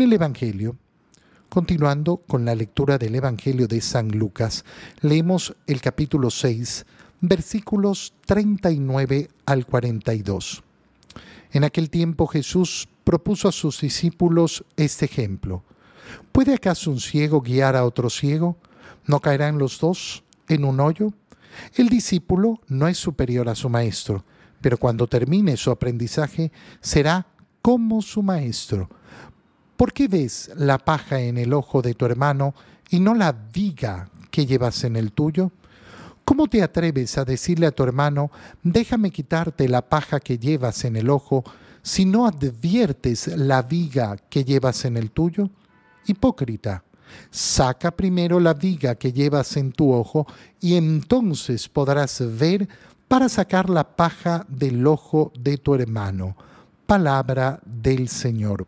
En el Evangelio, continuando con la lectura del Evangelio de San Lucas, leemos el capítulo 6, versículos 39 al 42. En aquel tiempo Jesús propuso a sus discípulos este ejemplo. ¿Puede acaso un ciego guiar a otro ciego? ¿No caerán los dos en un hoyo? El discípulo no es superior a su maestro, pero cuando termine su aprendizaje será como su maestro. ¿Por qué ves la paja en el ojo de tu hermano y no la viga que llevas en el tuyo? ¿Cómo te atreves a decirle a tu hermano, déjame quitarte la paja que llevas en el ojo, si no adviertes la viga que llevas en el tuyo? Hipócrita, saca primero la viga que llevas en tu ojo y entonces podrás ver para sacar la paja del ojo de tu hermano. Palabra del Señor.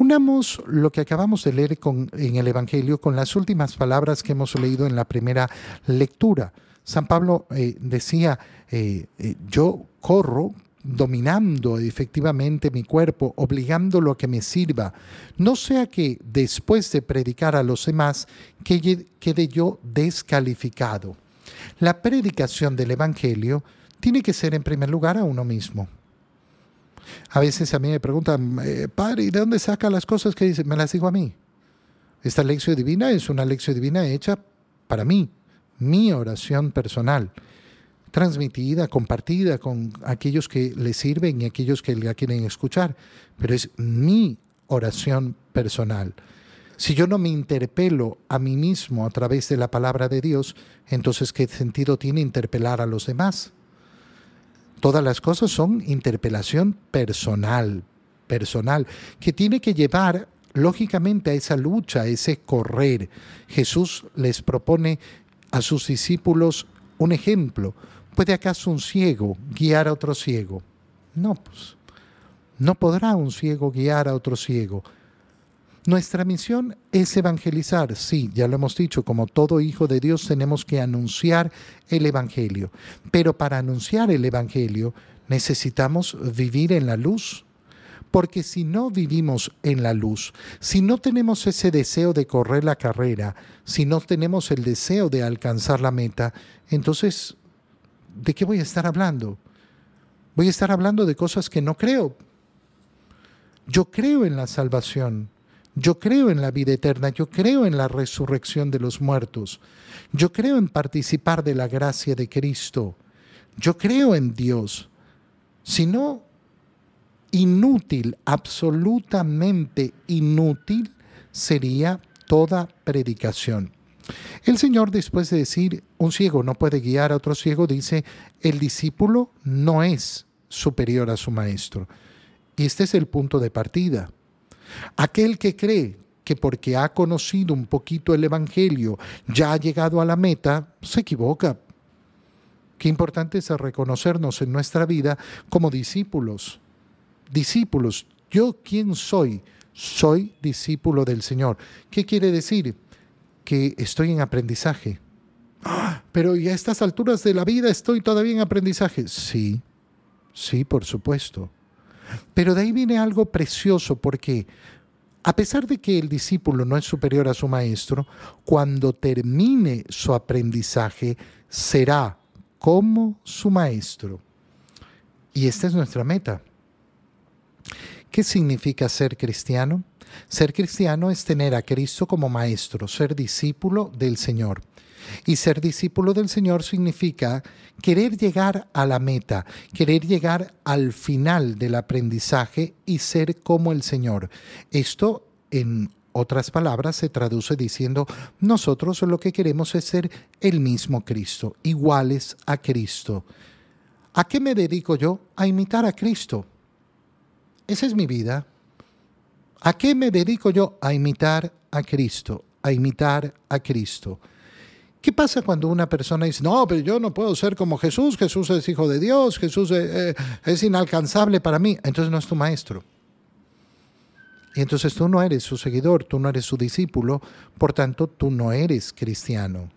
Unamos lo que acabamos de leer en el Evangelio con las últimas palabras que hemos leído en la primera lectura. San Pablo decía, yo corro dominando efectivamente mi cuerpo, obligándolo a que me sirva, no sea que después de predicar a los demás quede yo descalificado. La predicación del Evangelio tiene que ser en primer lugar a uno mismo. A veces a mí me preguntan, padre, ¿y de dónde saca las cosas que dice? Me las digo a mí. Esta lección divina es una lección divina hecha para mí, mi oración personal, transmitida, compartida con aquellos que le sirven y aquellos que la quieren escuchar. Pero es mi oración personal. Si yo no me interpelo a mí mismo a través de la palabra de Dios, entonces ¿qué sentido tiene interpelar a los demás? Todas las cosas son interpelación personal, que tiene que llevar lógicamente a esa lucha, a ese correr. Jesús les propone a sus discípulos un ejemplo. ¿Puede acaso un ciego guiar a otro ciego? No, pues, no podrá un ciego guiar a otro ciego. Nuestra misión es evangelizar. Sí, ya lo hemos dicho, como todo hijo de Dios tenemos que anunciar el Evangelio. Pero para anunciar el Evangelio necesitamos vivir en la luz. Porque si no vivimos en la luz, si no tenemos ese deseo de correr la carrera, si no tenemos el deseo de alcanzar la meta, entonces, ¿de qué voy a estar hablando? Voy a estar hablando de cosas que no creo. Yo creo en la salvación. Yo creo en la vida eterna, yo creo en la resurrección de los muertos, yo creo en participar de la gracia de Cristo, yo creo en Dios. Si no, inútil, absolutamente inútil sería toda predicación. El Señor, después de decir, un ciego no puede guiar a otro ciego, dice, el discípulo no es superior a su maestro. Y este es el punto de partida. Aquel que cree que porque ha conocido un poquito el Evangelio ya ha llegado a la meta, se equivoca. Qué importante es reconocernos en nuestra vida como discípulos. Discípulos, ¿yo quién soy? Soy discípulo del Señor. ¿Qué quiere decir? Que estoy en aprendizaje. Pero ¿y a estas alturas de la vida estoy todavía en aprendizaje? Sí, por supuesto. Pero de ahí viene algo precioso, porque a pesar de que el discípulo no es superior a su maestro, cuando termine su aprendizaje será como su maestro. Y esta es nuestra meta. ¿Qué significa ser cristiano? Ser cristiano es tener a Cristo como maestro, ser discípulo del Señor. Y ser discípulo del Señor significa querer llegar a la meta, querer llegar al final del aprendizaje y ser como el Señor. Esto, en otras palabras, se traduce diciendo, nosotros lo que queremos es ser el mismo Cristo, iguales a Cristo. ¿A qué me dedico yo? A imitar a Cristo. Esa es mi vida. ¿A qué me dedico yo? A imitar a Cristo, a imitar a Cristo. ¿Qué pasa cuando una persona dice, no, pero yo no puedo ser como Jesús, Jesús es hijo de Dios, Jesús es inalcanzable para mí? Entonces no es tu maestro. Y entonces tú no eres su seguidor, tú no eres su discípulo, por tanto tú no eres cristiano.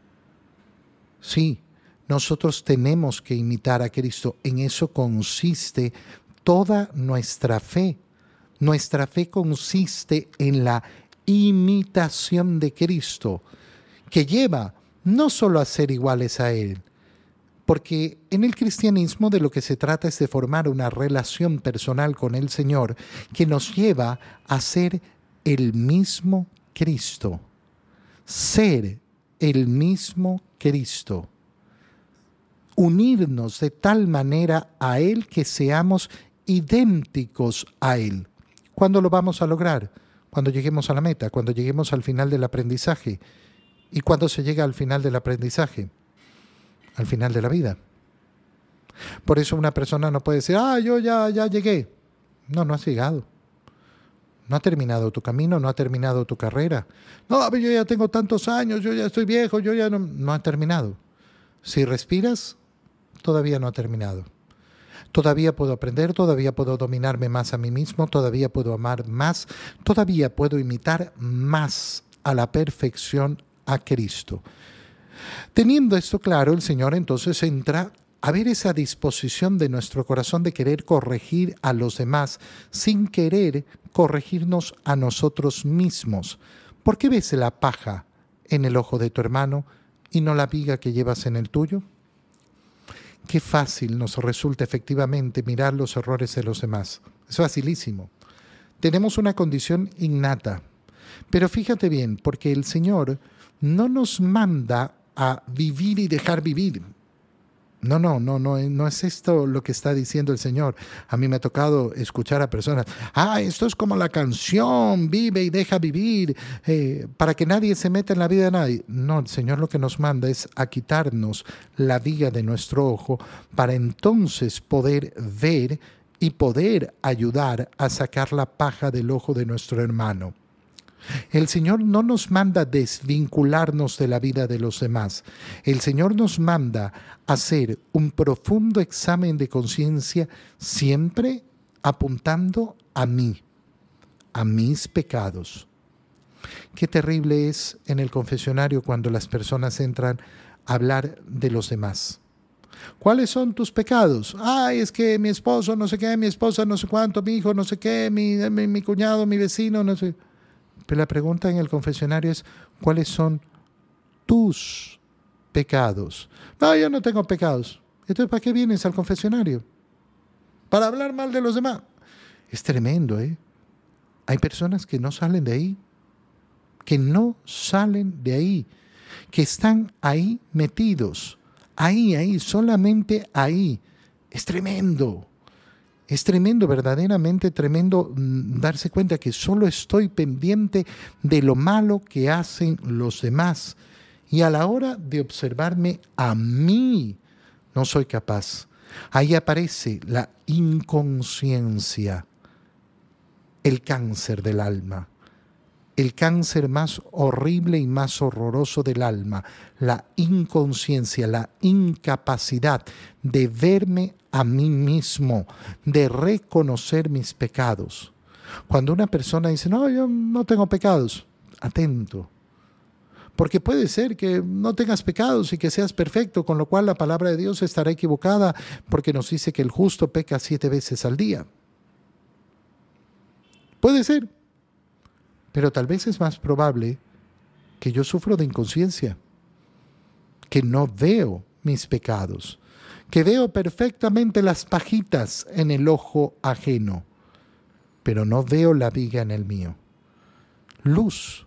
Sí, nosotros tenemos que imitar a Cristo, en eso consiste toda nuestra fe. Nuestra fe consiste en la imitación de Cristo, que lleva no solo a ser iguales a Él, porque en el cristianismo de lo que se trata es de formar una relación personal con el Señor que nos lleva a ser el mismo Cristo. Ser el mismo Cristo. Unirnos de tal manera a Él que seamos idénticos a Él. ¿Cuándo lo vamos a lograr? Cuando lleguemos a la meta, cuando lleguemos al final del aprendizaje. ¿Y cuándo se llega al final del aprendizaje? Al final de la vida. Por eso una persona no puede decir, yo ya llegué. No, no has llegado. No ha terminado tu camino, no ha terminado tu carrera. No, yo ya tengo tantos años, yo ya estoy viejo, yo ya no ha terminado. Si respiras, todavía no ha terminado. Todavía puedo aprender, todavía puedo dominarme más a mí mismo, todavía puedo amar más, todavía puedo imitar más a la perfección a Cristo. Teniendo esto claro, el Señor entonces entra a ver esa disposición de nuestro corazón de querer corregir a los demás sin querer corregirnos a nosotros mismos. ¿Por qué ves la paja en el ojo de tu hermano y no la viga que llevas en el tuyo? Qué fácil nos resulta efectivamente mirar los errores de los demás. Es facilísimo. Tenemos una condición innata. Pero fíjate bien, porque el Señor no nos manda a vivir y dejar vivir. No es esto lo que está diciendo el Señor. A mí me ha tocado escuchar a personas, esto es como la canción, vive y deja vivir, para que nadie se meta en la vida de nadie. No, el Señor lo que nos manda es a quitarnos la viga de nuestro ojo para entonces poder ver y poder ayudar a sacar la paja del ojo de nuestro hermano. El Señor no nos manda desvincularnos de la vida de los demás. El Señor nos manda hacer un profundo examen de conciencia, siempre apuntando a mí, a mis pecados. Qué terrible es en el confesionario cuando las personas entran a hablar de los demás. ¿Cuáles son tus pecados? Es que mi esposo no sé qué, mi esposa no sé cuánto, mi hijo no sé qué, mi cuñado, mi vecino, no sé. Pero la pregunta en el confesionario es, ¿cuáles son tus pecados? No, yo no tengo pecados. Entonces, ¿para qué vienes al confesionario? ¿Para hablar mal de los demás? Es tremendo, ¿eh? Hay personas que no salen de ahí, que están ahí metidos, solamente ahí. Es tremendo. Es tremendo, verdaderamente tremendo darse cuenta que solo estoy pendiente de lo malo que hacen los demás. Y a la hora de observarme a mí, no soy capaz. Ahí aparece la inconsciencia, el cáncer del alma, el cáncer más horrible y más horroroso del alma, la inconsciencia, la incapacidad de verme a mí mismo, de reconocer mis pecados. Cuando una persona dice, no, yo no tengo pecados, atento. Porque puede ser que no tengas pecados y que seas perfecto, con lo cual la palabra de Dios estará equivocada porque nos dice que el justo peca 7 veces al día. Puede ser, pero tal vez es más probable que yo sufro de inconsciencia, que no veo mis pecados, que veo perfectamente las pajitas en el ojo ajeno, pero no veo la viga en el mío. Luz.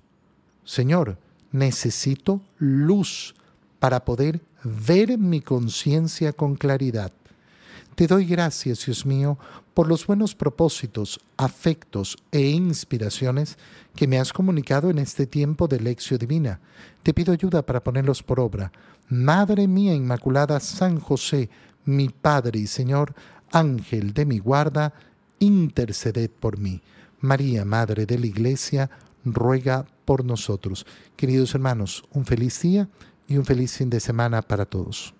Señor, necesito luz para poder ver mi conciencia con claridad. Te doy gracias, Dios mío, por los buenos propósitos, afectos e inspiraciones que me has comunicado en este tiempo de Lección Divina. Te pido ayuda para ponerlos por obra. Madre mía Inmaculada, San José, mi Padre y Señor, Ángel de mi guarda, interceded por mí. María, Madre de la Iglesia, ruega por nosotros. Queridos hermanos, un feliz día y un feliz fin de semana para todos.